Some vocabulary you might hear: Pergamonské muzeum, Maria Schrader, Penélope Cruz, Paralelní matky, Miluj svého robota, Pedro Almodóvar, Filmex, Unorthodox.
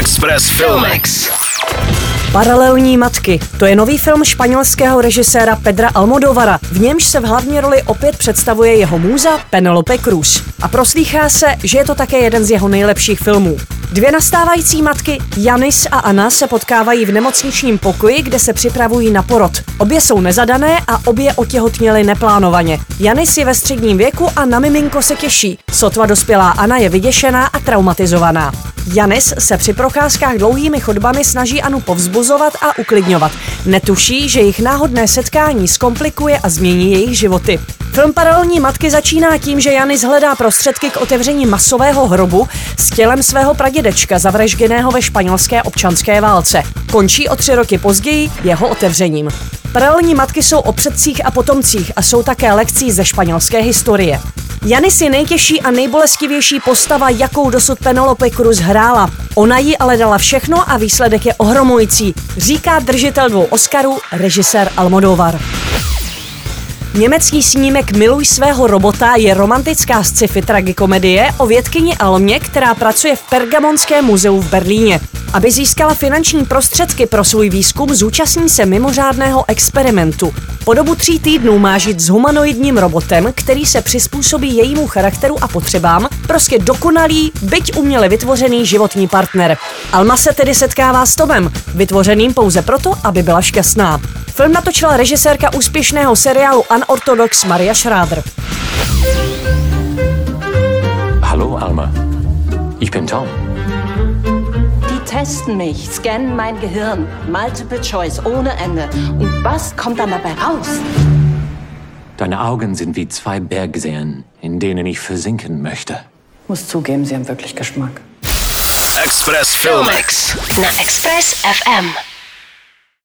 Express Filmex. Paralelní matky. To je nový film španělského režiséra Pedra Almodóvara, v němž se v hlavní roli opět představuje jeho můza Penélope Cruz. A proslýchá se, že je to také jeden z jeho nejlepších filmů. Dvě nastávající matky, Janis a Anna, se potkávají v nemocničním pokoji, kde se připravují na porod. Obě jsou nezadané a obě otěhotněly neplánovaně. Janis je ve středním věku a na miminko se těší. Sotva dospělá Anna je vyděšená a traumatizovaná. Janis se při procházkách dlouhými chodbami snaží Anu povzbuzovat a uklidňovat. Netuší, že jejich náhodné setkání zkomplikuje a změní jejich životy. Film Paralelní matky začíná tím, že Janis hledá prostředky k otevření masového hrobu s tělem svého pradědečka zavražděného ve španělské občanské válce. Končí o 3 roky později jeho otevřením. Paralelní matky jsou o předcích a potomcích a jsou také lekcí ze španělské historie. Janis je nejtěžší a nejbolestivější postava, jakou dosud Penelope Cruz hrála. Ona jí ale dala všechno a výsledek je ohromující, říká držitel 2 Oscarů, režisér Almodóvar. Německý snímek Miluj svého robota je romantická sci-fi tragikomedie o vědkyni Almě, která pracuje v Pergamonském muzeu v Berlíně. Aby získala finanční prostředky pro svůj výzkum, zúčastní se mimořádného experimentu. Po dobu 3 týdnů má žít s humanoidním robotem, který se přizpůsobí jejímu charakteru a potřebám, prostě dokonalý, byť uměle vytvořený životní partner. Alma se tedy setkává s Tomem, vytvořeným pouze proto, aby byla šťastná. Film natočila režisérka úspěšného seriálu Unorthodox Maria Schrader. Hallo Alma, ich bin Tom. Testen mich, scannen mein Gehirn, multiple choice ohne Ende. Und was kommt dann dabei raus? Deine Augen sind wie 2 Bergseen, in denen ich versinken möchte. Muss zugeben, Sie haben wirklich Geschmack. Express Filmex. Na Express FM.